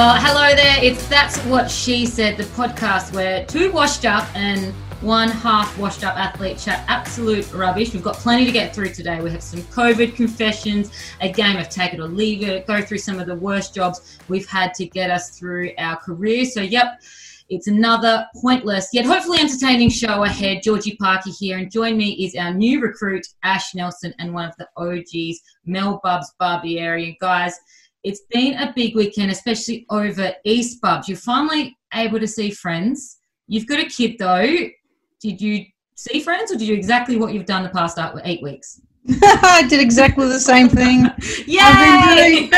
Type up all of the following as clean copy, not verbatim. Well, hello there. It's That's What She Said, the podcast where two washed up and one half washed up athlete chat absolute rubbish. We've got plenty to get through today. We have some COVID confessions, a game of Take It or Leave It, go through some of the worst jobs we've had to get us through our career. So, yep, it's another pointless yet hopefully entertaining show ahead. Georgie Parker here, and join me is our new recruit, Ash Nelson, and one of the OGs, Mel Bubs Barbieri. And guys, it's been a big weekend, especially over East Bubs. You're finally able to see friends. You've got a kid, though. Did you see friends, or did you exactly what you've done the past 8 weeks? I did exactly the same thing. Yay!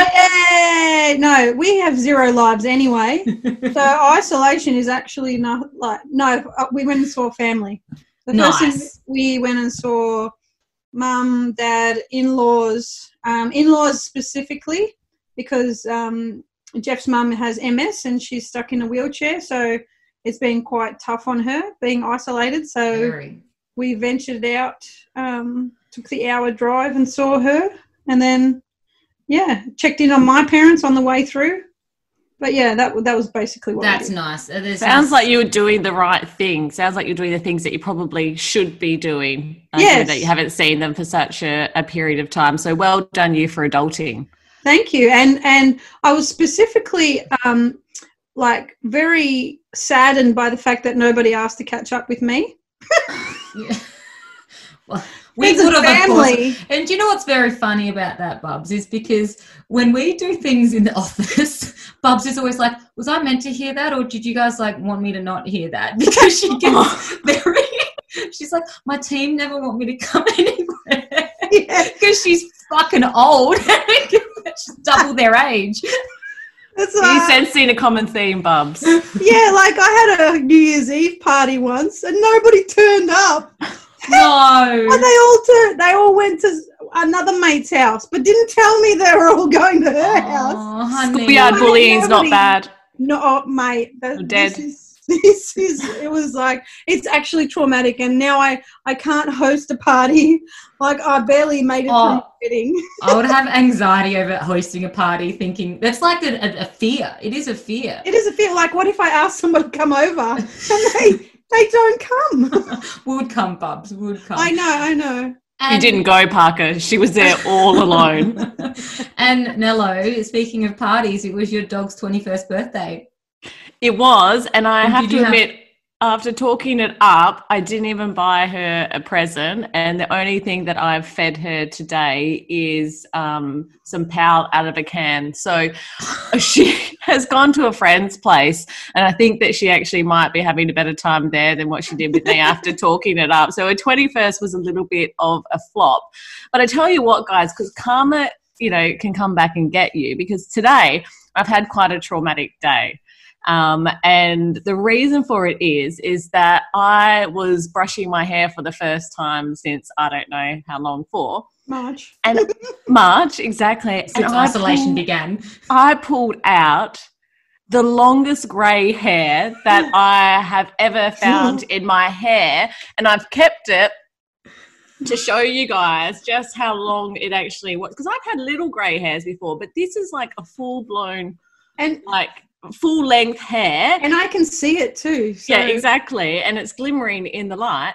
No, we have zero lives anyway. So isolation is actually not like, no, we went and saw family. The nice. First thing we went and saw mum, dad, in-laws, in-laws specifically, because Jeff's mum has MS and she's stuck in a wheelchair. So it's been quite tough on her being isolated. So we ventured out, took the hour drive and saw her, and then, yeah, checked in on my parents on the way through. But, yeah, that was basically what I did. Nice. Sounds like you were doing the right thing. Sounds like you're doing the things that you probably should be doing. Yes. That you haven't seen them for such a period of time. So well done you for adulting. Thank you. And I was specifically very saddened by the fact that nobody asked to catch up with me. Yeah. Well, we would have, of course. And do you know what's very funny about that, Bubs, is because when we do things in the office, Bubs is always like, was I meant to hear that, or did you guys want me to not hear that? Because she gets she's like, my team never want me to come anywhere. Yeah. Because she's fucking old. She's double their age. That's like, you sensing a common theme, Bubs. Yeah, I had a New Year's Eve party once and nobody turned up. No. Well, they all went to another mate's house, but didn't tell me they were all going to her house. Schoolyard bullying's not bad. No, mate. It was it's actually traumatic, and now I can't host a party. I barely made it through the wedding. I would have anxiety over hosting a party, thinking that's a fear. It is a fear. What if I ask someone to come over and they don't come? We would come, Bubs. We would come. I know. And you didn't go, Parker. She was there all alone. And Nello, speaking of parties, it was your dog's 21st birthday. It was, and I have to admit, after talking it up, I didn't even buy her a present, and the only thing that I've fed her today is some pal out of a can. So she has gone to a friend's place, and I think that she actually might be having a better time there than what she did with me after talking it up. So her 21st was a little bit of a flop. But I tell you what, guys, because karma, can come back and get you, because today I've had quite a traumatic day. And the reason for it is that I was brushing my hair for the first time since I don't know how long for. March. And March, exactly. Since isolation began. I pulled out the longest grey hair that I have ever found in my hair, and I've kept it to show you guys just how long it actually was. Because I've had little grey hairs before, but this is a full-blown and full length hair, and I can see it too, so. Yeah, exactly, and it's glimmering in the light.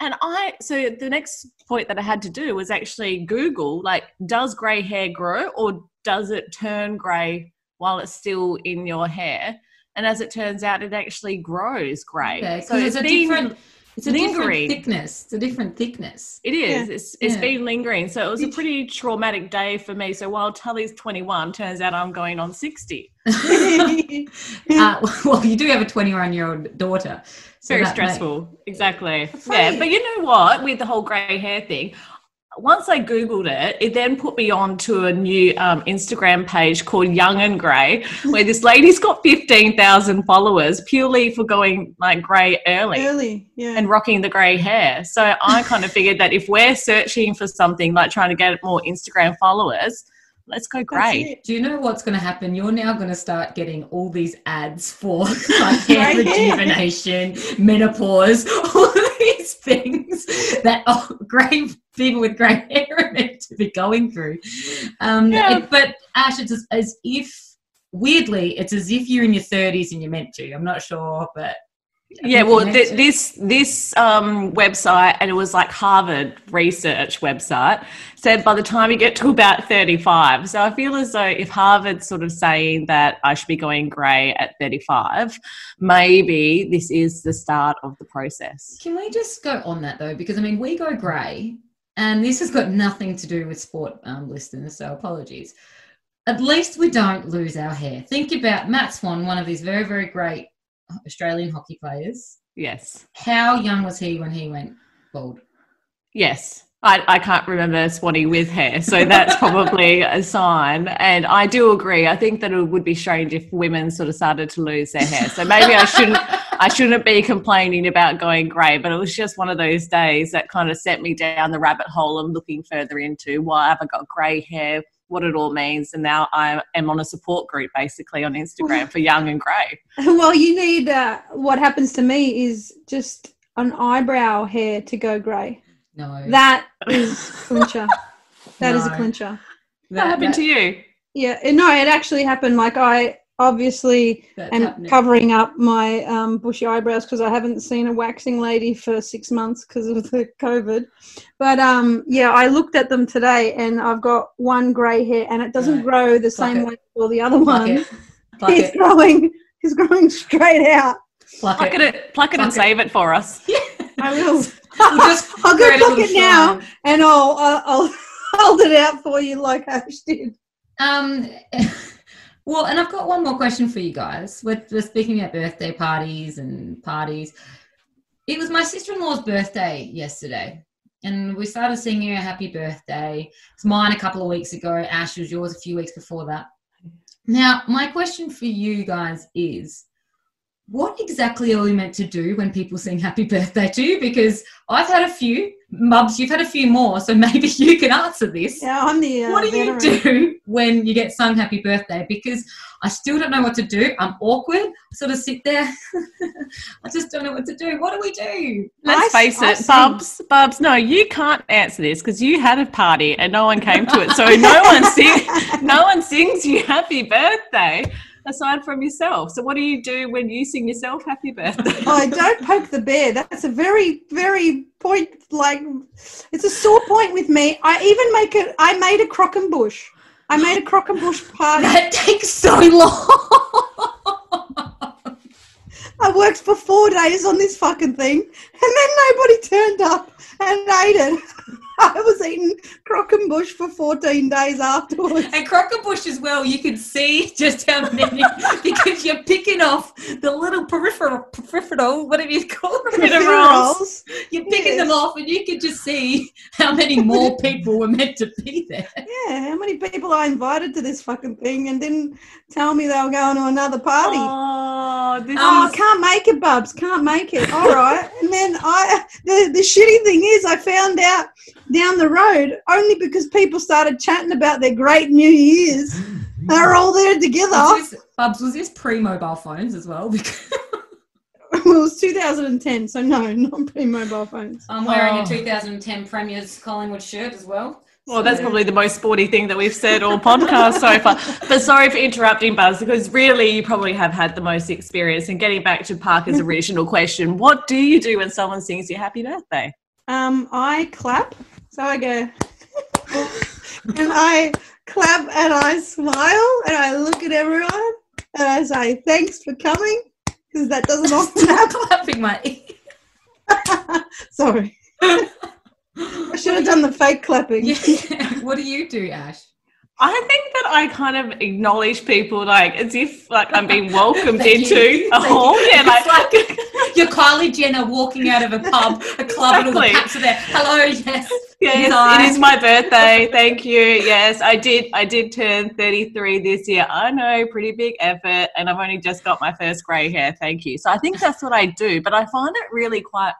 And so the next point that I had to do was actually Google does grey hair grow, or does it turn grey while it's still in your hair? And as it turns out, it actually grows grey. Okay, so it's a different thickness. It is. Yeah. It's been lingering. So it was a pretty traumatic day for me. So while Tully's 21, turns out I'm going on 60. Well, you do have a 21-year-old daughter. So very stressful. Exactly. Yeah, but you know what? With the whole grey hair thing, once I Googled it, it then put me on to a new Instagram page called Young and Grey, where this lady's got 15,000 followers purely for going grey early, yeah, and rocking the grey hair. So I kind of figured that if we're searching for something, trying to get more Instagram followers, let's go grey. Do you know what's going to happen? You're now going to start getting all these ads for hair rejuvenation, menopause, all these things that grey people with grey hair are meant to be going through. But Ash, it's as if weirdly, it's as if you're in your 30s and you're meant to. I'm not sure, but... Yeah, well, this website, and it was like Harvard research website, said by the time you get to about 35. So I feel as though if Harvard's sort of saying that I should be going grey at 35, maybe this is the start of the process. Can we just go on that though? Because, I mean, we go grey, and this has got nothing to do with sport listeners, so apologies. At least we don't lose our hair. Think about Matt Swan, one of these very, very great Australian hockey players. Yes. How young was he when he went bald? Yes. I can't remember Swanee with hair, so that's probably a sign. And I do agree. I think that it would be strange if women sort of started to lose their hair. So maybe I shouldn't be complaining about going grey, but it was just one of those days that kind of sent me down the rabbit hole and looking further into why have I got grey hair, what it all means, and now I am on a support group basically on Instagram for Young and Grey. Well, you need what happens to me is just an eyebrow hair to go grey. No. That is clincher. That is a clincher. That happened to you? Yeah. No, it actually happened. Like I obviously am covering up my bushy eyebrows because I haven't seen a waxing lady for 6 months because of the COVID. But, yeah, I looked at them today and I've got one grey hair and it doesn't grow the same way as all the other one. It's growing straight out. Pluck it and save it for us. Yeah. I will. I'll go pluck it now and I'll hold it out for you like Ash did. Well, and I've got one more question for you guys. We're speaking about birthday parties and parties. It was my sister-in-law's birthday yesterday and we started singing her happy birthday. It's mine a couple of weeks ago. Ash, was yours a few weeks before that. Now, my question for you guys is, what exactly are we meant to do when people sing happy birthday to you? Because I've had a few. Mubs, you've had a few more, so maybe you can answer this. Yeah, I'm the what do veteran. You do when you get sung happy birthday? Because I still don't know what to do. I'm awkward. I sort of sit there. I just don't know what to do. What do we do? Let's face it, Bubs, no, you can't answer this because you had a party and no one came to it. So no one sings you happy birthday. Aside from yourself. So what do you do when you sing yourself happy birthday? Oh, don't poke the bear. That's a very, very point, like, it's a sore point with me. I made a croquembouche. I made a croquembouche party. That takes so long. I worked for 4 days on this fucking thing and then nobody turned up and ate it. I was eating croquembouche for 14 days afterwards. And croquembouche as well, you can see just how many, because you're picking off the little peripheral, whatever you call them, rolls. You're picking them off and you can just see how many more people were meant to be there. Yeah, how many people I invited to this fucking thing and didn't tell me they were going to another party. Oh, can't make it, Bubs, can't make it. All right. And then the shitty thing is I found out down the road only because people started chatting about their great New Year's. They're all there together. Bubs, was this pre-mobile phones as well? Well, it was 2010, so no, not pre-mobile phones. I'm wearing a 2010 Premier's Collingwood shirt as well. Well, that's probably the most sporty thing that we've said all podcast so far. But sorry for interrupting, Buzz, because really you probably have had the most experience. And getting back to Parker's original question, what do you do when someone sings you happy birthday? I clap. So I go, and I clap and I smile and I look at everyone and I say, thanks for coming, because that doesn't often happen. Clapping my ear. Sorry. I should have done the fake clapping. Yeah. What do you do, Ash? I think that I kind of acknowledge people like as if like I'm being welcomed into a hall. Yeah, like you're Kylie Jenner walking out of a club, and all the packs are there. Hello, yes, it is my birthday. Thank you. Yes, I did turn 33 this year. I know, pretty big effort, and I've only just got my first grey hair. Thank you. So I think that's what I do, but I find it really quite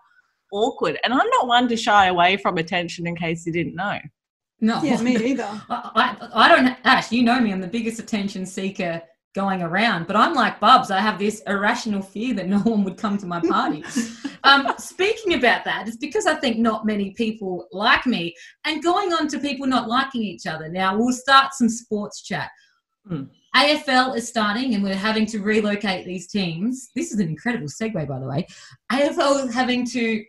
awkward, and I'm not one to shy away from attention. In case you didn't know. No, yeah, me either. I don't, Ash, you know me, I'm the biggest attention seeker going around, but I'm like Bubs, I have this irrational fear that no one would come to my party. Speaking about that, it's because I think not many people like me, and going on to people not liking each other. Now, we'll start some sports chat. AFL is starting and we're having to relocate these teams. This is an incredible segue, by the way. AFL is having to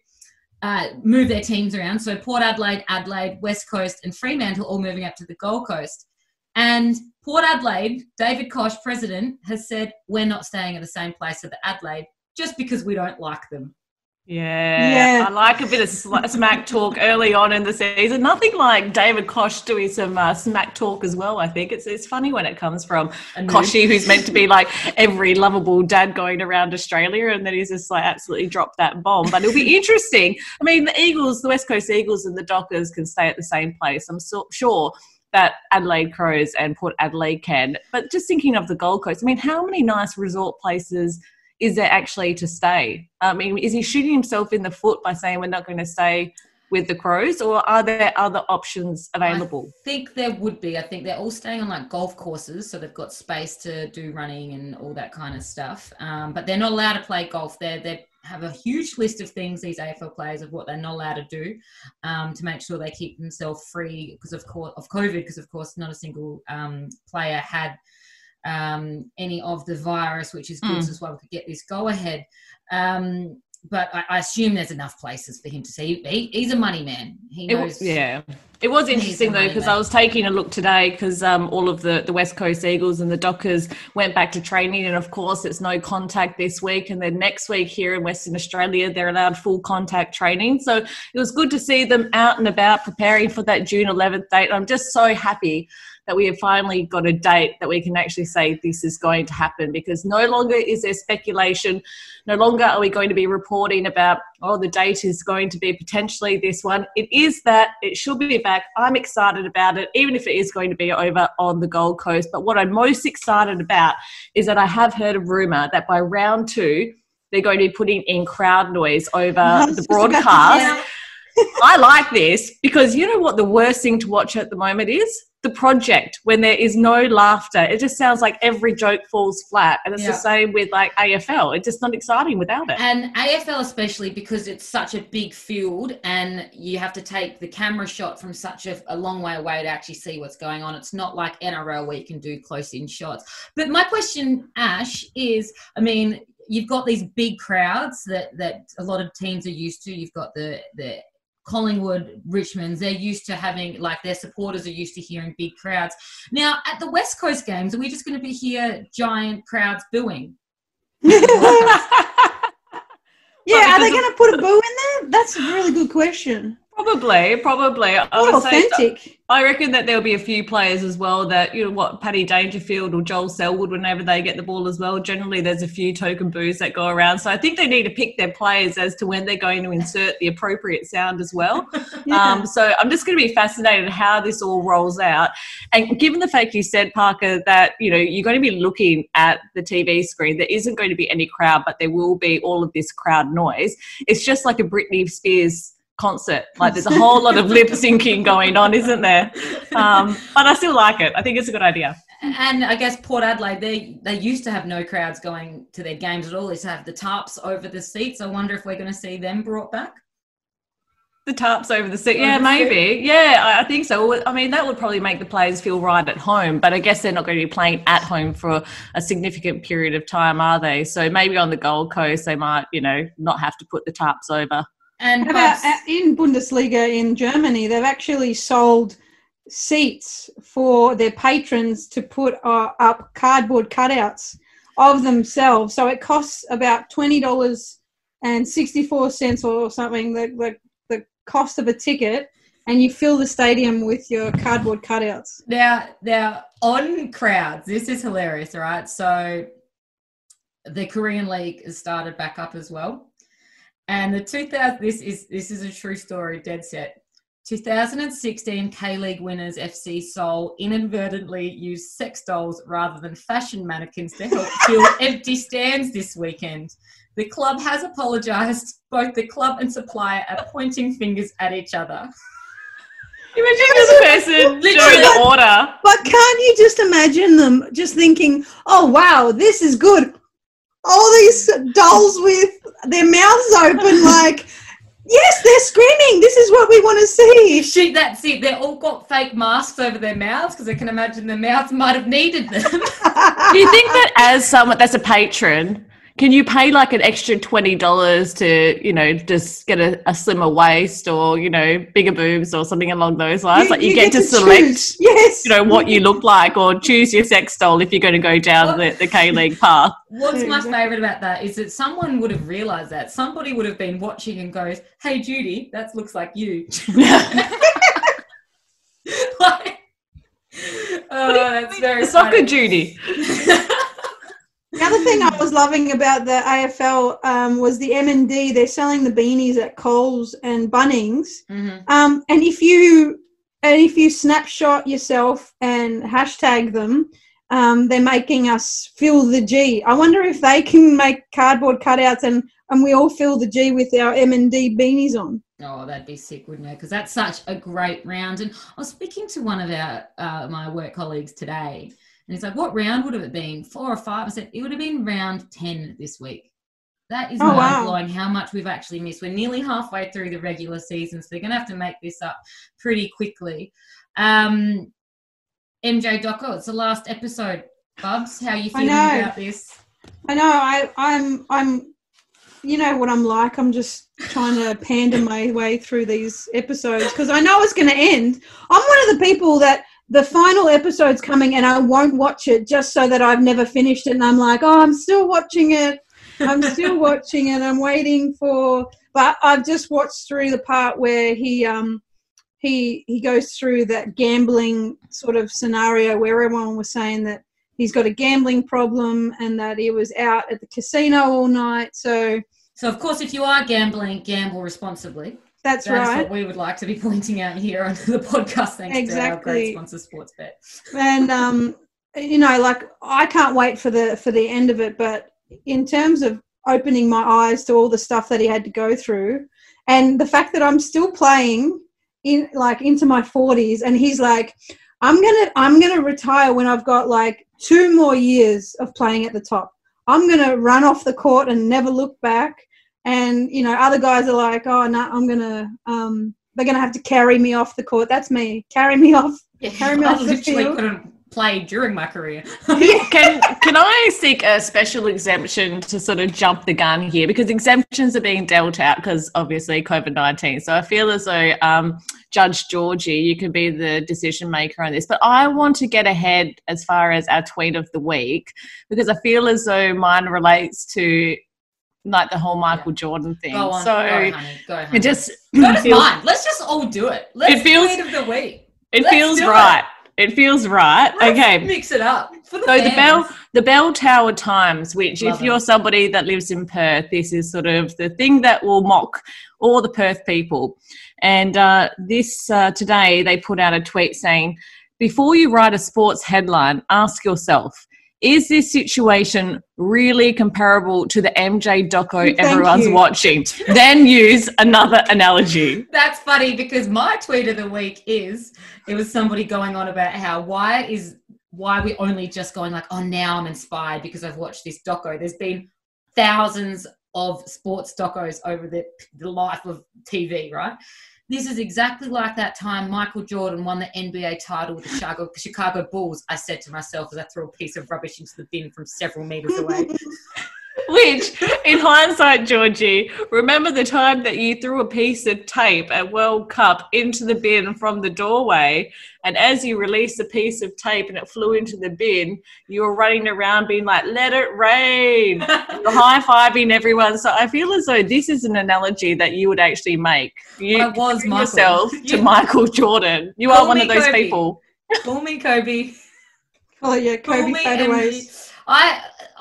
move their teams around. So Port Adelaide, Adelaide, West Coast and Fremantle all moving up to the Gold Coast. And Port Adelaide, David Koch, president, has said, we're not staying at the same place at the Adelaide just because we don't like them. Yeah. I like a bit of smack talk early on in the season. Nothing like David Koch doing some smack talk as well, I think. It's funny when it comes from Koshy, who's meant to be like every lovable dad going around Australia, and then he's just like absolutely dropped that bomb. But it'll be interesting. I mean, the Eagles, the West Coast Eagles and the Dockers can stay at the same place. I'm so sure that Adelaide Crows and Port Adelaide can. But just thinking of the Gold Coast, I mean, how many nice resort places is there actually to stay? I mean, is he shooting himself in the foot by saying we're not going to stay with the Crows, or are there other options available? I think there would be. I think they're all staying on like golf courses, so they've got space to do running and all that kind of stuff. But they're not allowed to play golf. They have a huge list of things, these AFL players, of what they're not allowed to do to make sure they keep themselves free because of COVID, because of course not a single player had any of the virus, which is good. That's why we could get this go ahead. But I assume there's enough places for him to see. He's a money man. He knows. It was interesting though, because I was taking a look today because all of the West Coast Eagles and the Dockers went back to training, and of course it's no contact this week, and then next week here in Western Australia they're allowed full contact training. So it was good to see them out and about preparing for that June 11th date. I'm just so happy that we have finally got a date that we can actually say this is going to happen, because no longer is there speculation. No longer are we going to be reporting about, oh, the date is going to be potentially this one. It is that. It should be back. I'm excited about it, even if it is going to be over on the Gold Coast. But what I'm most excited about is that I have heard a rumour that by round 2, they're going to be putting in crowd noise over the broadcast. I like this, because you know what the worst thing to watch at the moment is? The project, when there is no laughter. It just sounds like every joke falls flat, and it's the same with like AFL. It's just not exciting without it. And AFL especially, because it's such a big field and you have to take the camera shot from such a long way away to actually see what's going on. It's not like NRL where you can do close-in shots. But my question, Ash, is, I mean, you've got these big crowds that a lot of teams are used to. You've got the Collingwood, Richmond, they're used to having, like, their supporters are used to hearing big crowds. Now, at the West Coast games, are we just going to hear giant crowds booing? Are they going to put a boo in there? That's a really good question. Probably. What authentic. I reckon that there'll be a few players as well that, you know what, Patty Dangerfield or Joel Selwood, whenever they get the ball as well, generally there's a few token boos that go around. So I think they need to pick their players as to when they're going to insert the appropriate sound as well. So I'm just going to be fascinated how this all rolls out. And given the fact you said, Parker, that, you know, you're going to be looking at the TV screen, there isn't going to be any crowd, but there will be all of this crowd noise. It's just like a Britney Spears concert. Like, there's a whole lot of lip syncing going on, isn't there? But I still like it. I think it's a good idea. And I guess Port Adelaide, they used to have no crowds going to their games at all. They used to have the tarps over the seats. I wonder if we're going to see them brought back. The tarps over the seat. Yeah, maybe. Yeah, I think so. I mean, that would probably make the players feel right at home, but I guess they're not going to be playing at home for a significant period of time, are they? So maybe on the Gold Coast, they might, you know, not have to put the tarps over. And in Bundesliga in Germany, they've actually sold seats for their patrons to put up cardboard cutouts of themselves. So it costs about $20.64 or something, the cost of a ticket, and you fill the stadium with your cardboard cutouts. Now on crowds, this is hilarious, right? So the Korean League has started back up as well. And the this is a true story, dead set. 2016 K League winners FC Seoul inadvertently used sex dolls rather than fashion mannequins to help fill empty stands this weekend. The club has apologised. Both the club and supplier are pointing fingers at each other. Imagine this person during the order. But can't you just imagine them just thinking, oh, wow, this is good. All these dolls with their mouths open, like, Yes, they're screaming. This is what we want to see. She, that's it. They've all got fake masks over their mouths because I can imagine their mouths might have needed them. Do you think that as someone that's a patron, can you pay like an extra $20 to, you know, just get a slimmer waist or, you know, bigger boobs or something along those lines? You get to select, yes, you know, what you look like or choose your sex doll if you're going to go down the K League path. What's my favourite about that is that someone would have realised that. Somebody would have been watching and goes, "Hey, Judy, that looks like you." Like, oh, that's very funny. Soccer Judy. The other thing I was loving about the AFL was the M&D. They're selling the beanies at Coles and Bunnings. Mm-hmm. And if you snapshot yourself and hashtag them, they're making us fill the G. I wonder if they can make cardboard cutouts and we all fill the G with our M&D beanies on. Oh, that'd be sick, wouldn't it? Because that's such a great round. And I was speaking to one of our my work colleagues today. And he's like, what round would have it been? 4 or 5? I said, it would have been round 10 this week. That is mind-blowing how much we've actually missed. We're nearly halfway through the regular season, so they're going to have to make this up pretty quickly. MJ Docker, it's the last episode. Bubs, how are you feeling about this? I know. I'm you know what I'm like. I'm just trying to pander my way through these episodes because I know it's going to end. I'm one of the people that the final episode's coming and I won't watch it just so that I've never finished it. And I'm like, oh, I'm still watching it. I'm still watching it. I'm waiting for, but I've just watched through the part where he goes through that gambling sort of scenario where everyone was saying that he's got a gambling problem and that he was out at the casino all night. So of course, if you are gambling, gamble responsibly. That's right. What we would like to be pointing out here on the podcast, thanks to our great sponsor, Sportsbet. And you know, like I can't wait for the end of it. But in terms of opening my eyes to all the stuff that he had to go through, and the fact that I'm still playing in like into my 40s, and he's like, I'm gonna retire when I've got like 2 more years of playing at the top. I'm gonna run off the court and never look back. And, you know, other guys are like, oh, no, I'm going to they're going to have to carry me off the court. That's me. Carry me off. Yeah, carry me off the field. I literally couldn't play during my career. Yeah. Can I seek a special exemption to sort of jump the gun here? Because exemptions are being dealt out because, obviously, COVID-19. So I feel as though, Judge Georgie, you can be the decision maker on this. But I want to get ahead as far as our tweet of the week because I feel as though mine relates to – like the whole Michael Jordan thing. Go on, go, honey. It just mine. Let's just all do it. Let's tweet of the week. It feels right. Let's mix it up. For the fans. The Bell Tower Times, which if you're somebody that lives in Perth, this is sort of the thing that will mock all the Perth people. And today they put out a tweet saying, "Before you write a sports headline, ask yourself, is this situation really comparable to the MJ doco everyone's watching? Then use another analogy." That's funny because my tweet of the week was somebody going on about how why we only just going like, oh, now I'm inspired because I've watched this doco. There's been thousands of sports docos over the life of TV, right? This is exactly like that time Michael Jordan won the NBA title with the Chicago Bulls, I said to myself as I threw a piece of rubbish into the bin from several metres away. Which, in hindsight, Georgie, remember the time that you threw a piece of tape at World Cup into the bin from the doorway, and as you released the piece of tape and it flew into the bin, you were running around being like, "Let it rain," high-fiving everyone. So I feel as though this is an analogy that you would actually make. Michael Jordan. You are one of those Kobe. People. Call me Kobe. Oh, yeah, Kobe fadeaways.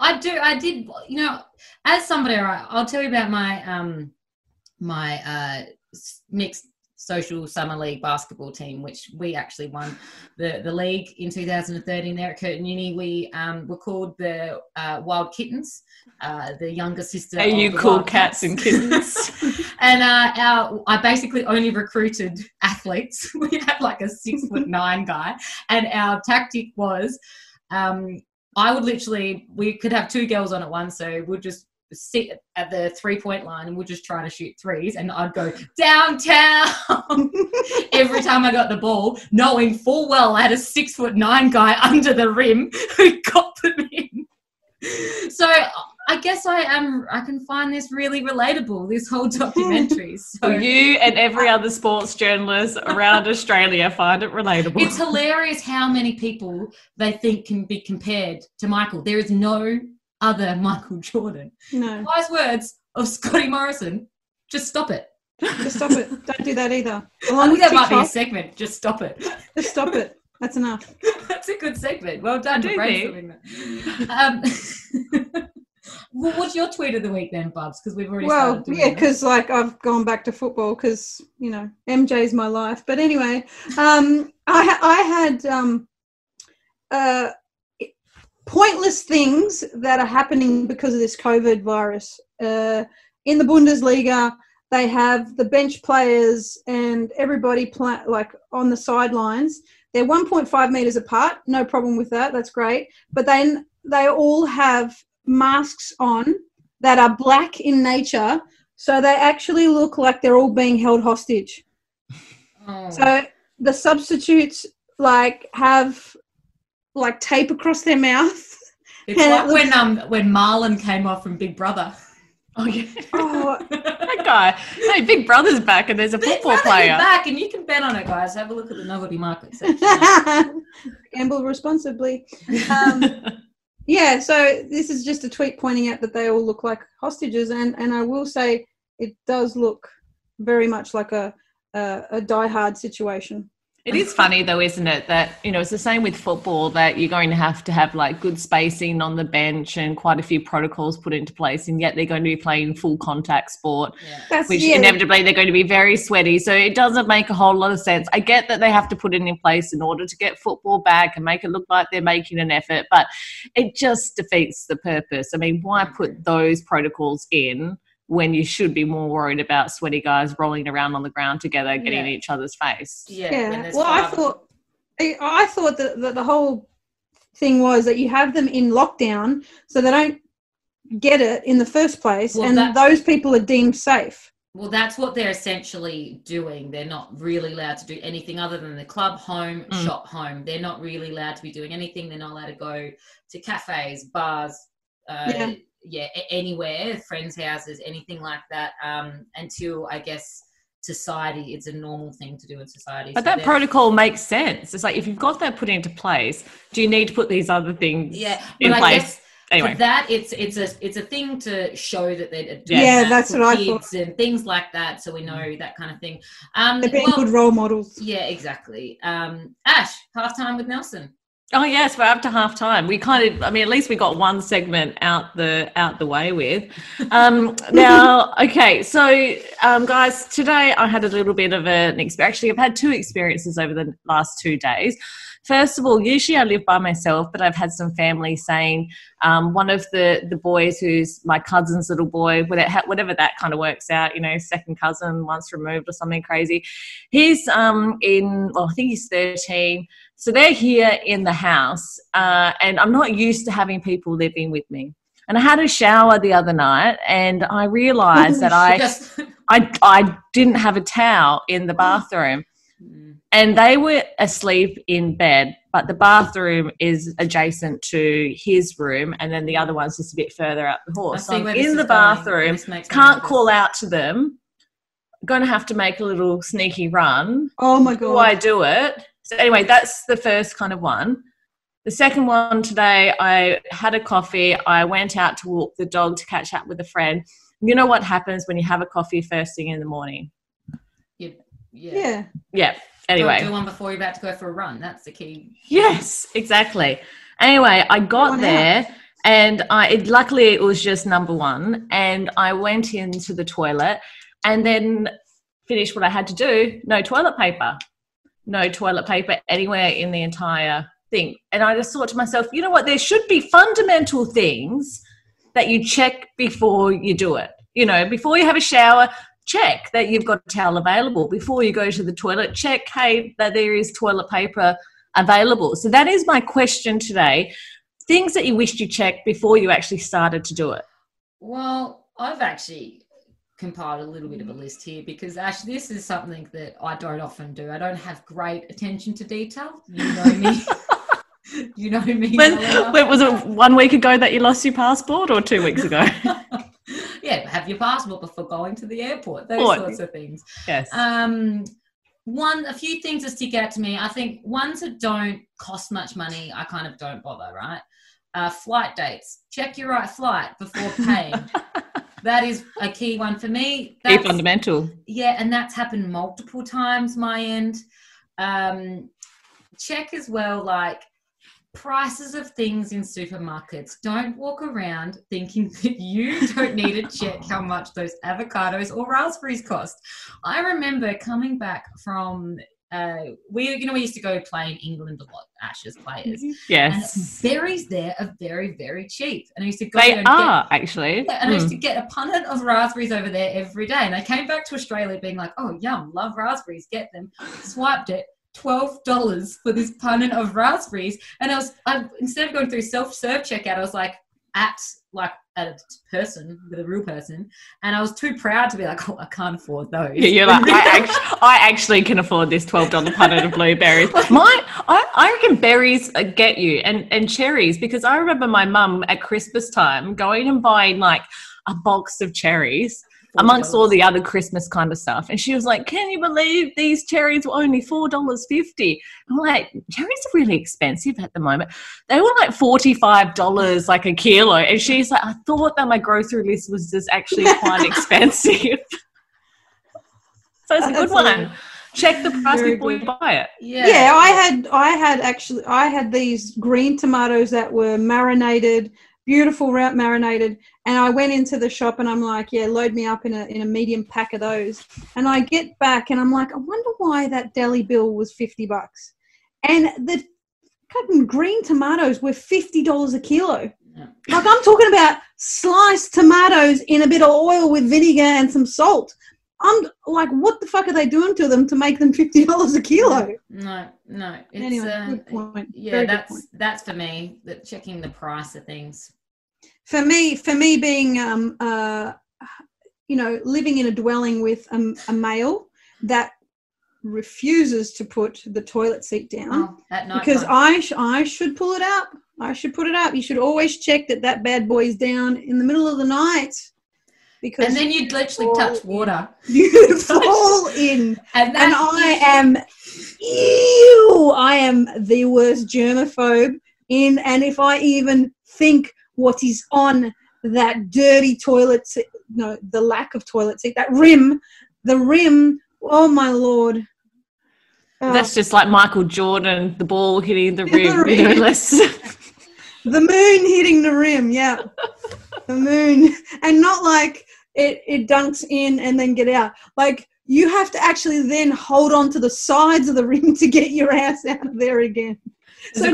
I did, you know, as somebody, I'll tell you about my mixed social summer league basketball team, which we actually won the league in 2013 there at Curtin Uni. We were called the Wild Kittens, the younger sister. Are you called Cats and Kittens? And I basically only recruited athletes. We had like a 6'9" guy, and our tactic was, I would literally, we could have 2 girls on at once, so we'd just sit at the 3-point line and we'll just try to shoot threes, and I'd go downtown every time I got the ball, knowing full well I had a 6'9" guy under the rim who got them in. So I guess I can find this really relatable, this whole documentary. So you and every other sports journalist around Australia find it relatable. It's hilarious how many people they think can be compared to Michael. There is no other Michael Jordan. No. Wise words of Scotty Morrison. Just stop it. Just stop it. Don't do that either. Along with that TikTok, might be a segment. Just stop it. Just stop it. That's enough. That's a good segment. Well done. Well, what's your tweet of the week then, Bubs? Because we've already started doing that. Because I've gone back to football because, you know, MJ's my life. But anyway, I had pointless things that are happening because of this COVID virus. In the Bundesliga, they have the bench players and everybody on the sidelines. They're 1.5 metres apart. No problem with that. That's great. But then they all have masks on that are black in nature, so they actually look like they're all being held hostage. So the substitutes have tape across their mouth. It's like when Marlon came off from Big Brother. Oh yeah. That guy. Hey, Big Brother's back and there's a football player back, and you can bet on it, guys. Have a look at the novelty market section. Gamble responsibly. Yeah, so this is just a tweet pointing out that they all look like hostages, and I will say it does look very much like a die-hard situation. It is funny though, isn't it, that, you know, it's the same with football, that you're going to have good spacing on the bench and quite a few protocols put into place, and yet they're going to be playing full contact sport, inevitably they're going to be very sweaty. So it doesn't make a whole lot of sense. I get that they have to put it in place in order to get football back and make it look like they're making an effort, but it just defeats the purpose. I mean, why put those protocols in when you should be more worried about sweaty guys rolling around on the ground together, getting in each other's face. Yeah. Well, I thought that the whole thing was that you have them in lockdown so they don't get it in the first place, and those people are deemed safe. Well, that's what they're essentially doing. They're not really allowed to do anything other than the club, home, shop, home. They're not really allowed to be doing anything. They're not allowed to go to cafes, bars, anywhere, friends' houses, anything like that, until, I guess, society, it's a normal thing to do in society. But so that protocol makes sense. It's like, if you've got that put into place, do you need to put these other things in place? Anyway, for that it's a thing to show that they're doing that's what I thought, and things like that, so we know that kind of thing. They're being good role models. Yeah, exactly. Ash, halftime with Nelson. Oh yes, we're up to half time. We at least we got one segment out the way with. Now, okay, so guys, today I had a little bit of an experience. Actually, I've had two experiences over the last 2 days. First of all, usually I live by myself, but I've had some family saying, one of the boys who's my cousin's little boy, whatever that kind of works out, you know, second cousin, once removed or something crazy. He's I think he's 13. So they're here in the house, and I'm not used to having people living with me. And I had a shower the other night, and I realised that I didn't have a towel in the bathroom. And they were asleep in bed, but the bathroom is adjacent to his room, and then the other one's just a bit further up the hall. So I'm in the bathroom, can't call out to them, going to have to make a little sneaky run. Oh, my God. Do I do it? So anyway, that's the first kind of one. The second one today, I had a coffee. I went out to walk the dog to catch up with a friend. You know what happens when you have a coffee first thing in the morning? Yeah. Anyway. Don't do one before you're about to go for a run. That's the key. Yes, exactly. Anyway, I got there and luckily it was just number one, and I went into the toilet and then finished what I had to do. No toilet paper. No toilet paper anywhere in the entire thing. And I just thought to myself, you know what, there should be fundamental things that you check before you do it. You know, before you have a shower, check that you've got a towel available. Before you go to the toilet, check, hey, that there is toilet paper available. So that is my question today, things that you wished you checked before you actually started to do it. Well, I've actually compiled a little bit of a list here because, Ash, this is something that I don't often do. I don't have great attention to detail. You know me. You know me. When was it 1 week ago that you lost your passport or 2 weeks ago? Yeah, have your passport before going to the airport. Those sorts of things. Yes. A few things that stick out to me. I think ones that don't cost much money, I kind of don't bother, right? Flight dates. Check your right flight before paying. That is a key one for me. That's fundamental. Yeah, and that's happened multiple times my end. Check as well, like, prices of things in supermarkets. Don't walk around thinking that you don't need to check how much those avocados or raspberries cost. I remember coming back from we used to go play in England a lot, Ash, as players. Yes. And berries there are very, very cheap. And I used to go I used to get a punnet of raspberries over there every day. And I came back to Australia being like, oh, yum, love raspberries, get them. Swiped it. $12 for this punnet of raspberries, and I instead of going through self-serve checkout, I was like at a person with a real person, and I was too proud to be like, oh, I can't afford those. Yeah, you're like, I actually can afford this $12 punnet of blueberries. I reckon berries get you, and cherries, because I remember my mum at Christmas time going and buying like a box of cherries. Amongst all the other Christmas kind of stuff. And she was like, can you believe these cherries were only $4.50? I'm like, cherries are really expensive at the moment. They were like $45 like a kilo. And she's like, I thought that my grocery list was just actually quite expensive. So it's a good one. Check the price before you buy it. Yeah. Yeah, I had these green tomatoes that were marinated, beautiful marinated, and I went into the shop and I'm like, yeah, load me up in a medium pack of those. And I get back and I'm like, I wonder why that deli bill was $50. And the cutting green tomatoes were $50 a kilo. Yeah. Like, I'm talking about sliced tomatoes in a bit of oil with vinegar and some salt. I'm like, what the fuck are they doing to them to make them $50 a kilo? No. It's, anyway, good point. Yeah, that's for me. That checking the price of things. For me, being living in a dwelling with a male that refuses to put the toilet seat down at night, because I should pull it up. I should put it up. You should always check that bad boy's down in the middle of the night. Because and then you'd literally touch water. You fall in. And I am the worst germaphobe in. And if I even think what is on that dirty toilet seat, no, the lack of toilet seat, that rim, oh, my Lord. That's just like Michael Jordan, the ball hitting the rim. The rim. The moon hitting the rim, yeah. The moon. And not like it dunks in and then get out. Like, you have to actually then hold on to the sides of the rim to get your ass out of there again. It's so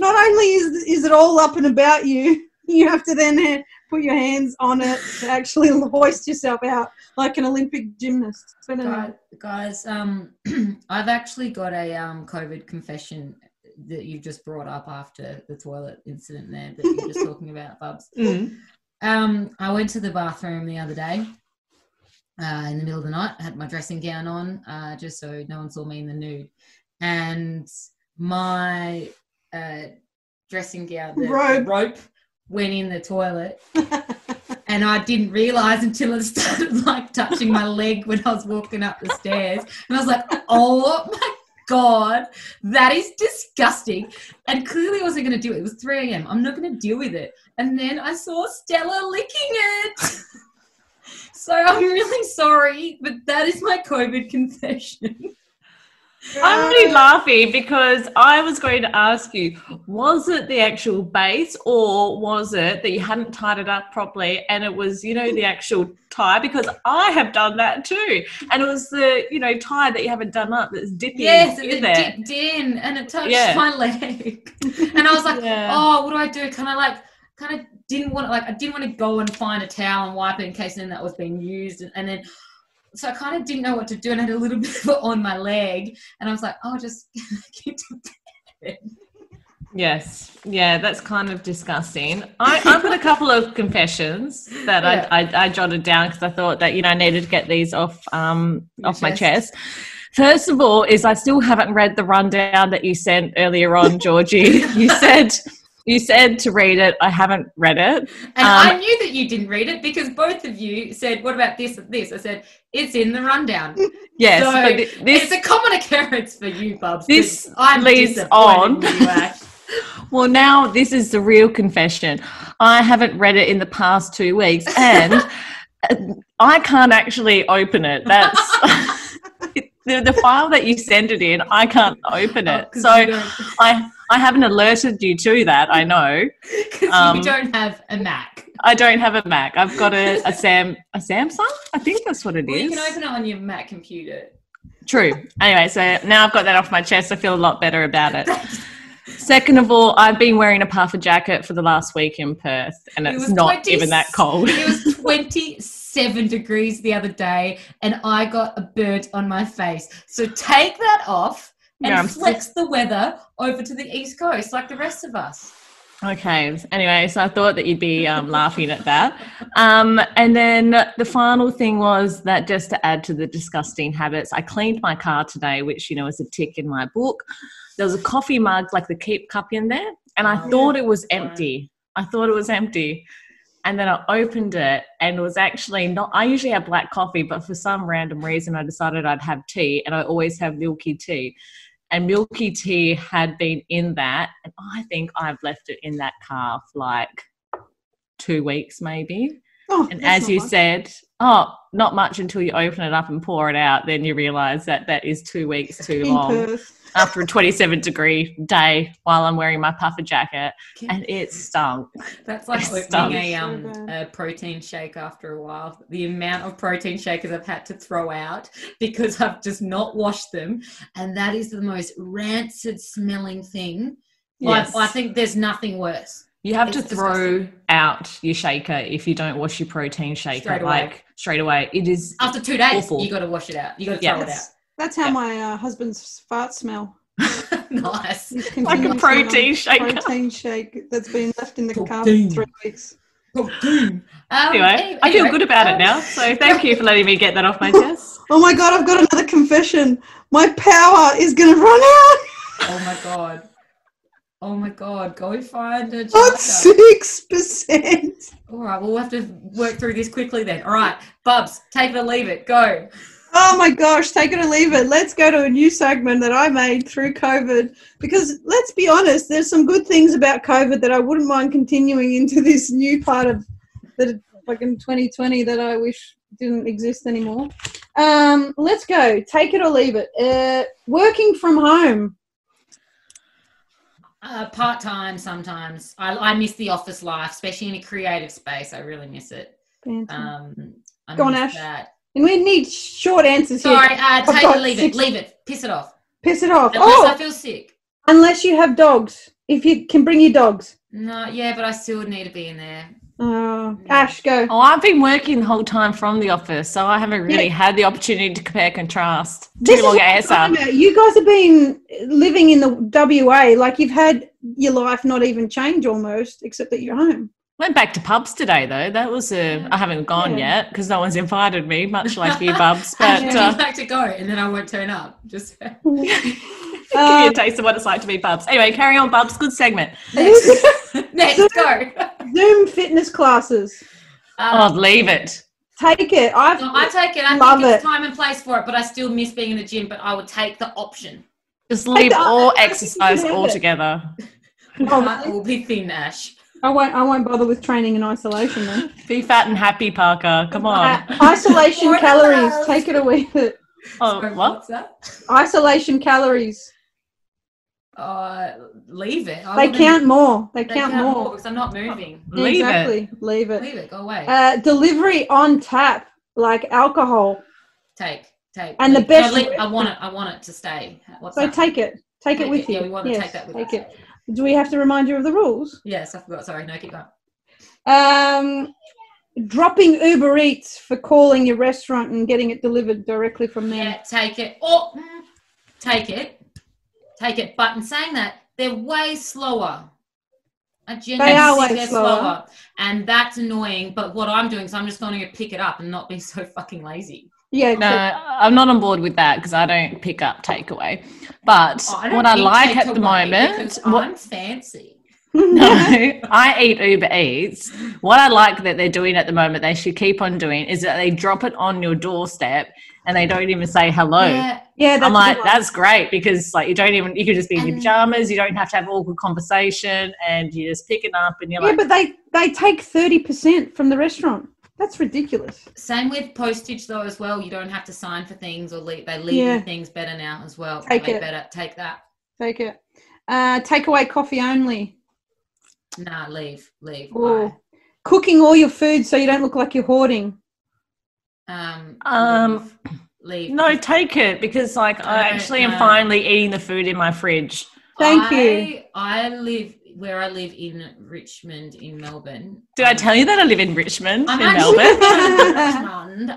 not only is it all up and about you, you have to then put your hands on it to actually hoist yourself out like an Olympic gymnast. So guys, I've actually got a COVID confession that you've just brought up after the toilet incident there that you're just talking about, Bubs. Mm-hmm. I went to the bathroom the other day in the middle of the night. I had my dressing gown on just so no one saw me in the nude. And my dressing gown, the rope went in the toilet. And I didn't realise until it started, like, touching my leg when I was walking up the stairs. And I was like, oh, my God, that is disgusting. And clearly I wasn't going to do it. It was 3 a.m. I'm not going to deal with it. And then I saw Stella licking it. So I'm really sorry, but that is my COVID confession. I'm really laughing because I was going to ask you, was it the actual base or was it that you hadn't tied it up properly and it was, the actual tie? Because I have done that too. And it was the, tie that you haven't done up that's dipping in there. Yes, it dipped in and it touched my leg. And I was like, oh, what do I do? Can I I didn't want to go and find a towel and wipe it in case then that was being used. And then... so I kind of didn't know what to do and I had a little bit of it on my leg and I was like, oh, just get to bed. Yes. Yeah, that's kind of disgusting. I've got a couple of confessions that I jotted down because I thought that, you know, I needed to get these off my chest. First of all is I still haven't read the rundown that you sent earlier on, Georgie. You said to read it. I haven't read it. And I knew that you didn't read it because both of you said, what about this and this? I said, it's in the rundown. Yes. So it's a common occurrence for you, Bubs. This leads on. Well, now this is the real confession. I haven't read it in the past 2 weeks and I can't actually open it. That's the file that you send it in, I can't open it. Oh, so I haven't alerted you to that, I know. Because you don't have a Mac. I don't have a Mac. I've got a Samsung? I think that's what it is. You can open it on your Mac computer. True. Anyway, so now I've got that off my chest. I feel a lot better about it. Second of all, I've been wearing a puffer jacket for the last week in Perth, and it's not even that cold. It was 27 degrees the other day, and I got a burnt on my face. So take that off and flex the weather over to the East Coast like the rest of us. Okay. Anyway, so I thought that you'd be laughing at that. And then the final thing was that just to add to the disgusting habits, I cleaned my car today, which, you know, is a tick in my book. There was a coffee mug, like the keep cup in there, and I thought it was empty. I thought it was empty. And then I opened it and it was actually not – I usually have black coffee, but for some random reason I decided I'd have tea, and I always have milky tea. And milky tea had been in that, and I think I've left it in that car for like 2 weeks maybe. Oh, and as you said, not much until you open it up and pour it out. Then you realise that that is 2 weeks too long after a 27-degree day while I'm wearing my puffer jacket. And it stunk. That's like opening a protein shake after a while. The amount of protein shakers I've had to throw out because I've just not washed them. And that is the most rancid-smelling thing. Yes. I think there's nothing worse. You have to throw out your shaker if you don't wash your protein shaker straight away. It is after 2 days. Awful. You got to wash it out. You got to throw it out. That's how my husband's farts smell. Nice, like a protein shaker. Protein shake that's been left in the car for 3 weeks. Anyway, I feel good about it now. So thank you for letting me get that off my chest. Oh my God, I've got another confession. My power is going to run out. Oh my God. Oh my God, go find a charger. 6%. All right, we'll have to work through this quickly then. All right, Bubs, take it or leave it, go. Oh my gosh, take it or leave it. Let's go to a new segment that I made through COVID because let's be honest, there's some good things about COVID that I wouldn't mind continuing into this new part of the fucking 2020 that I wish didn't exist anymore. Let's go, take it or leave it. Working from home. Part-time sometimes. I miss the office life, especially in a creative space. I really miss it. Go on, Ash. And we need short answers here. Sorry, take it or leave it. Leave it. Piss it off. Piss it off. Unless I feel sick. Unless you have dogs. If you can bring your dogs. No, yeah, but I still need to be in there. Ash, go. Oh, I've been working the whole time from the office, so I haven't really had the opportunity to compare contrast. You guys have been living in the WA, like you've had your life not even change almost, except that you're home. Went back to pubs today, though. That was I haven't gone yet because no one's invited me, much like you, Bubs. But I'd like to go, and then I won't turn up. Just give you a taste of what it's like to be Bubs. Anyway, carry on, Bubs. Good segment. Next, go. Zoom fitness classes. Leave it. Take it. I take it. I love think it's time and place for it, but I still miss being in the gym, but I would take the option. Just leave all exercise altogether. I will be thin, Ash. I won't bother with training in isolation then. Be fat and happy, Parker. Come on. Isolation calories. Take it away. What's that? Isolation calories. Leave it. They count more because I'm not moving. Leave it. Go away. Delivery on tap, like alcohol. Take. And leave. The best. I want it to stay. Take it. Take it with you. Yeah, we want to take that with us. Take it. Do we have to remind you of the rules? Yes, I forgot. Sorry, no, keep going. Dropping Uber Eats for calling your restaurant and getting it delivered directly from there. Yeah, take it. Take it. But in saying that, They're way slower. They are way slower. And that's annoying. But what I'm doing is I'm just going to pick it up and not be so fucking lazy. Yeah, no, I'm not on board with that because I don't pick up takeaway. But what I like at the moment... I'm fancy. No, I eat Uber Eats. What I like that they're doing at the moment, they should keep on doing, is that they drop it on your doorstep and they don't even say hello. Yeah, that's I'm like, that's great because like you don't even, you could just be in your pajamas, you don't have to have awkward conversation and you just pick it up and you're like... Yeah, but they take 30% from the restaurant. That's ridiculous. Same with postage though as well. You don't have to sign for things or they leave you things better now as well. Take that. Take it. Takeaway coffee only. Nah, leave. Why? Cooking all your food so you don't look like you're hoarding. Leave. No, take it because I am finally eating the food in my fridge. Thank you. I live in Richmond in Melbourne. Did I tell you that I live in Richmond in Melbourne?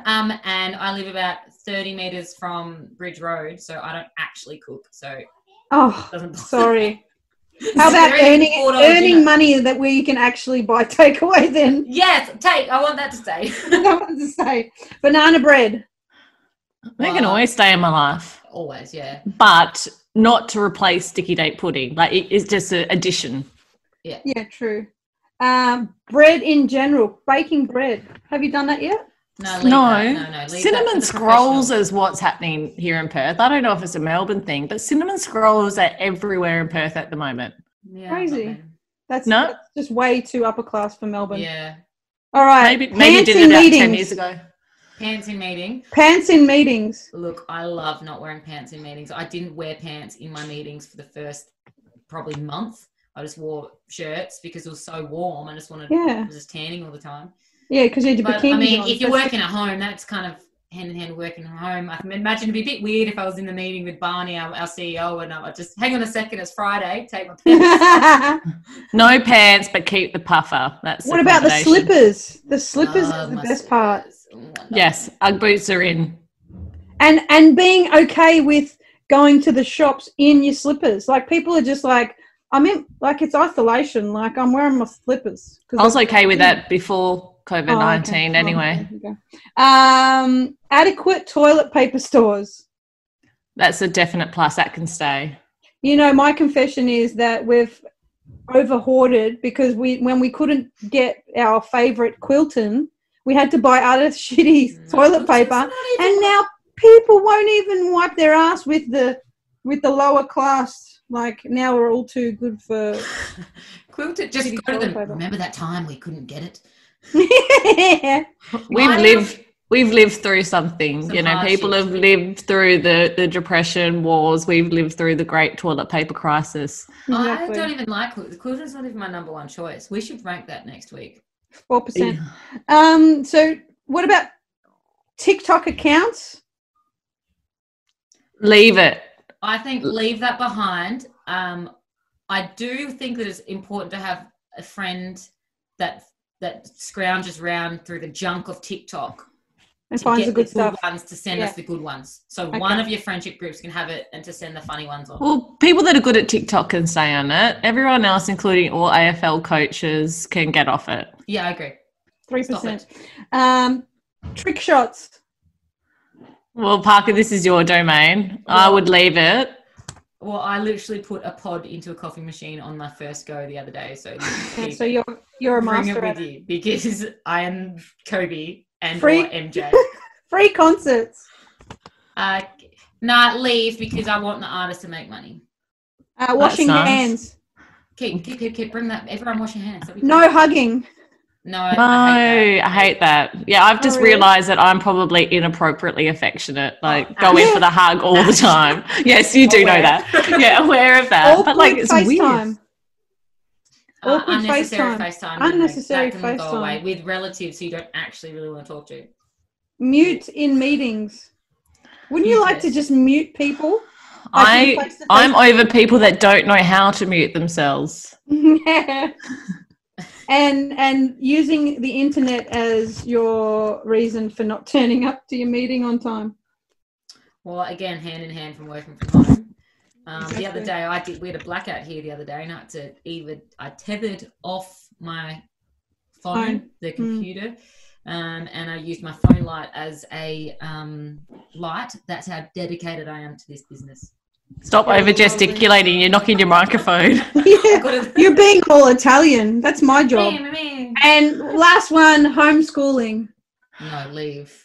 And I live about 30 metres from Bridge Road, so I don't actually cook. So it doesn't bother me. How about earning money that where you can actually buy takeaway then? Yes, I want that to stay. I want to stay. Banana bread. They can always stay in my life. Always, yeah. But not to replace sticky date pudding. Like it's just an addition. Yeah. Yeah, true. Bread in general, baking bread. Have you done that yet? No. Cinnamon scrolls is what's happening here in Perth. I don't know if it's a Melbourne thing, but cinnamon scrolls are everywhere in Perth at the moment. Yeah, crazy. That's just way too upper class for Melbourne. Yeah. All right. Maybe did it about 10 years ago. Pants in meetings. Pants in meetings. Look, I love not wearing pants in meetings. I didn't wear pants in my meetings for the first probably month. I just wore shirts because it was so warm. I just wanted I was just tanning all the time. Yeah, because you had your bikini. I mean, if you're working at home, that's kind of hand in hand working at home. I can imagine it'd be a bit weird if I was in the meeting with Barney, our CEO, and I would just hang on a second. It's Friday. Take my pants. No pants, but keep the puffer. That's what about the slippers? The slippers is the best part. Yes, Ugg boots are in. And being okay with going to the shops in your slippers. Like people are just like. I mean, like it's isolation. Like I'm wearing my slippers. I was okay with that before COVID-19 anyway. Adequate toilet paper stores. That's a definite plus. That can stay. You know, my confession is that we've over-hoarded because when we couldn't get our favourite Quilton, we had to buy other shitty toilet paper. And now people won't even wipe their ass with the lower class. Like now we're all too good for Quilted. Just go to them. Paper. Remember that time we couldn't get it? Yeah. We've lived through something. You know, people have lived through the Depression wars. We've lived through the great toilet paper crisis. Exactly. I don't even like Quilted. Quilted's not even my number one choice. We should rank that next week. 4%. Yeah. So what about TikTok accounts? Leave it. I think leave that behind. I do think that it's important to have a friend that scrounges round through the junk of TikTok and finds the good stuff. Ones to send us the good ones. So one of your friendship groups can have it and to send the funny ones on. Well, people that are good at TikTok can stay on it. Everyone else, including all AFL coaches, can get off it. Yeah, I agree. 3%. Trick shots. Well, Parker, this is your domain. Well, I would leave it. Well, I literally put a pod into a coffee machine on my first go the other day. So, so you're a master at it. Because I am Kobe and or MJ. Free concerts. Leave because I want the artist to make money. Washing hands. Keep bring that. Everyone wash your hands. No hugging. No, I hate that. Yeah, I've just realised that I'm probably inappropriately affectionate. Like, go in for the hug all the time. Yes, you do know that. Yeah, aware of that. But like, it's weird. Unnecessary FaceTime. Unnecessary FaceTime. Go away with relatives who you don't actually really want to talk to. Mute in meetings. Wouldn't you like to just mute people? Like I'm over people that don't know how to mute themselves. Yeah. And using the internet as your reason for not turning up to your meeting on time. Well, again, hand in hand from working from home. The other day we had a blackout here the other day, not to even, I tethered off my phone, the computer, and I used my phone light as a light. That's how dedicated I am to this business. Stop over gesticulating. You're knocking your microphone. Yeah, you're being all Italian. That's my job. And last one, homeschooling. No, leave.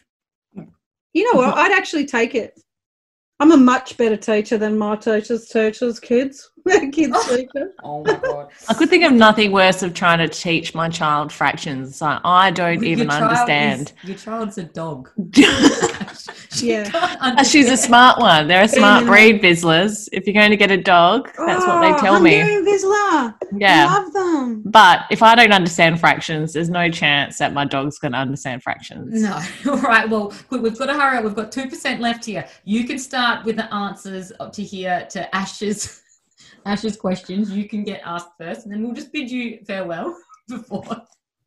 You know what? I'd actually take it. I'm a much better teacher than my teacher's kids. Teacher. Oh, my God. I could think of nothing worse of trying to teach my child fractions. I don't even understand. Your child's a dog. Yeah, she's a smart one. They're a smart breed, Vizslers. If you're going to get a dog, that's what they tell me. Vizsla. Yeah. I love them. But if I don't understand fractions, there's no chance that my dog's going to understand fractions. No. All right. Well, we've got to hurry up. We've got 2% left here. You can start with the answers up to here to Ash's questions. You can get asked first, and then we'll just bid you farewell before...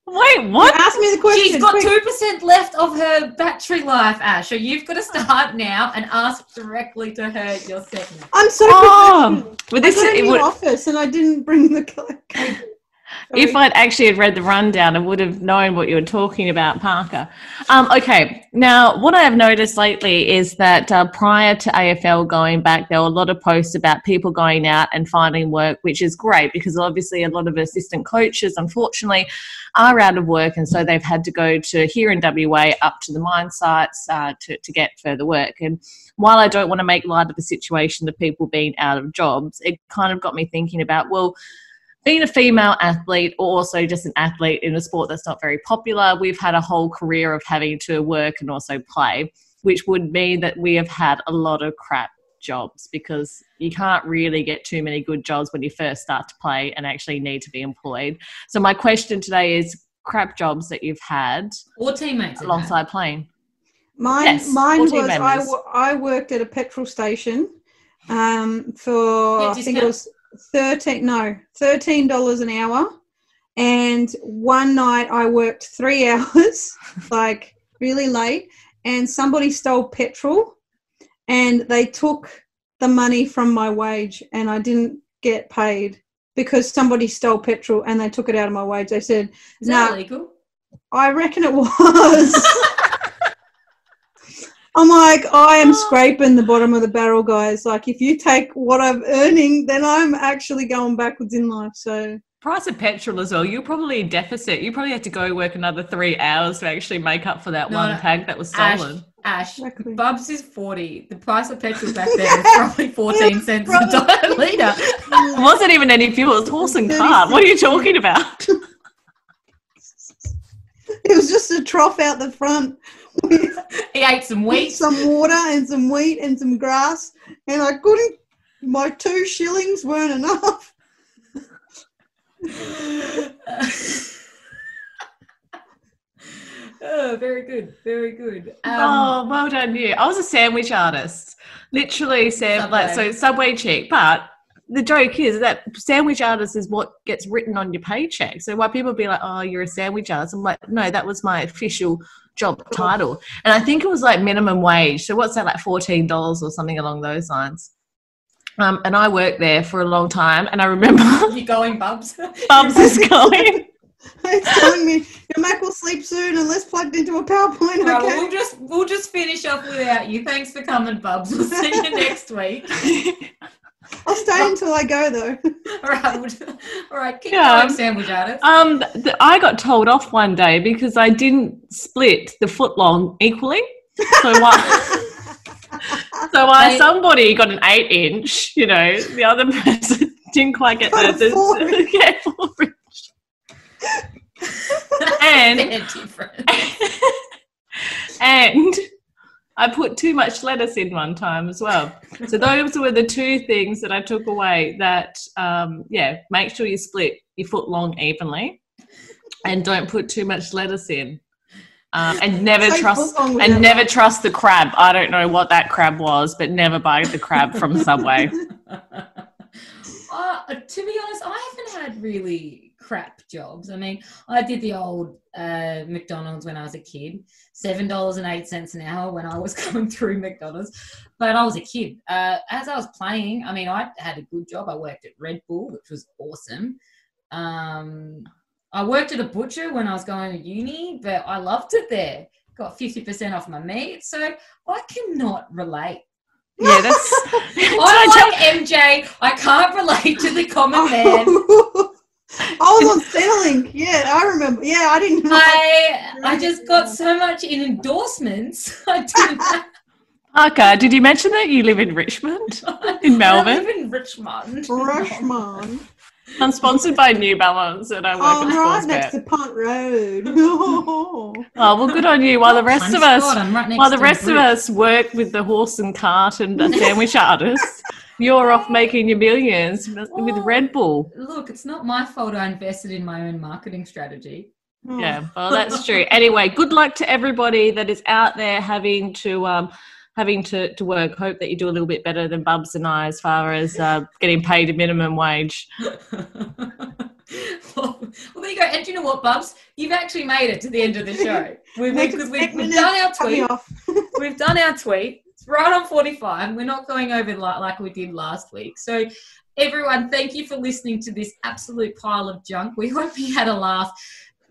Wait, what? Ask me the question. She's got 2% left of her battery life, Ash. So you've got to start now and ask directly to her your segment. I'm so professional. This I got in your office and I didn't bring the clock. If I'd actually had read the rundown, I would have known what you were talking about, Parker. Okay, now what I have noticed lately is that prior to AFL going back, there were a lot of posts about people going out and finding work, which is great because obviously a lot of assistant coaches, unfortunately, are out of work, and so they've had to go to here in WA up to the mine sites to get further work. And while I don't want to make light of the situation of people being out of jobs, it kind of got me thinking about, well, being a female athlete or also just an athlete in a sport that's not very popular, we've had a whole career of having to work and also play, which would mean that we have had a lot of crap jobs because you can't really get too many good jobs when you first start to play and actually need to be employed. So my question today is crap jobs that you've had or teammates alongside playing. Mine was I worked at a petrol station for I think it was... $13 an hour, and one night I worked 3 hours like really late, and somebody stole petrol and they took the money from my wage, and I didn't get paid because somebody stole petrol and they took it out of my wage. They said, is that illegal? I reckon it was. I'm like, I am scraping the bottom of the barrel, guys. Like, if you take what I'm earning, then I'm actually going backwards in life. So price of petrol as well. You're probably in deficit. You probably had to go work another 3 hours to actually make up for that one tag that was stolen. Ash, exactly. Bubs is 40. The price of petrol back then was probably 14 cents probably a dollar litre. It wasn't even any fuel. It was horse and cart. What are you talking about? It was just a trough out the front. He ate some wheat, some water, and some wheat and some grass, and I couldn't. My 2 shillings weren't enough. Oh, very good, very good. Oh, well done you. I was a sandwich artist, literally Subway chick, but. The joke is that sandwich artist is what gets written on your paycheck. So why people be like, oh, you're a sandwich artist. I'm like, no, that was my official job title. And I think it was like minimum wage. So what's that, like $14 or something along those lines? And I worked there for a long time. And I remember... You're going, Bubs. Bubs is going. It's telling me your Mac will sleep soon unless plugged into a PowerPoint. Okay? Right, we'll just finish up without you. Thanks for coming, Bubs. We'll see you next week. I'll stay until I go, though. All right. Keep going, sandwich artist. I got told off one day because I didn't split the footlong equally. So somebody got an 8-inch. You know, the other person didn't quite get the 4-inch. And I put too much lettuce in one time as well. So those were the two things that I took away that, make sure you split your foot long evenly and don't put too much lettuce in. And never trust the crab. I don't know what that crab was, but never buy the crab from Subway. To be honest, I haven't had really crap jobs. I mean, I did the old McDonald's when I was a kid, $7.08 an hour when I was going through McDonald's, but I was a kid. As I was playing, I mean, I had a good job. I worked at Red Bull, which was awesome. I worked at a butcher when I was going to uni, but I loved it there. Got 50% off my meat, so I cannot relate. Yeah, that's... MJ, I can't relate to the common man. I was on Centrelink. Yeah, I remember. Yeah, I didn't... I just got so much in endorsements. I didn't... Parker, did you mention that you live in Richmond? In Melbourne? I live in Richmond. I'm sponsored by New Balance and I work at Sportsbet. Right next to Punt Road. Well, good on you. While the rest of us work with the horse and cart and the sandwich artists, you're off making your millions with Red Bull. Look, it's not my fault I invested in my own marketing strategy. Yeah, well, that's true. Anyway, good luck to everybody that is out there having to... having to work. Hope that you do a little bit better than Bubs and I as far as getting paid a minimum wage. Well, there you go. And do you know what, Bubs? You've actually made it to the end of the show. We've done our tweet. We've done our tweet. It's right on 45. We're not going over like we did last week. So, everyone, thank you for listening to this absolute pile of junk. We hope you had a laugh.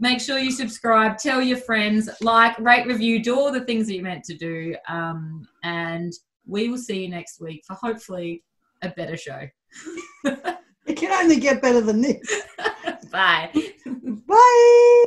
Make sure you subscribe, tell your friends, like, rate, review, do all the things that you're meant to do. And we will see you next week for hopefully a better show. It can only get better than this. Bye. Bye.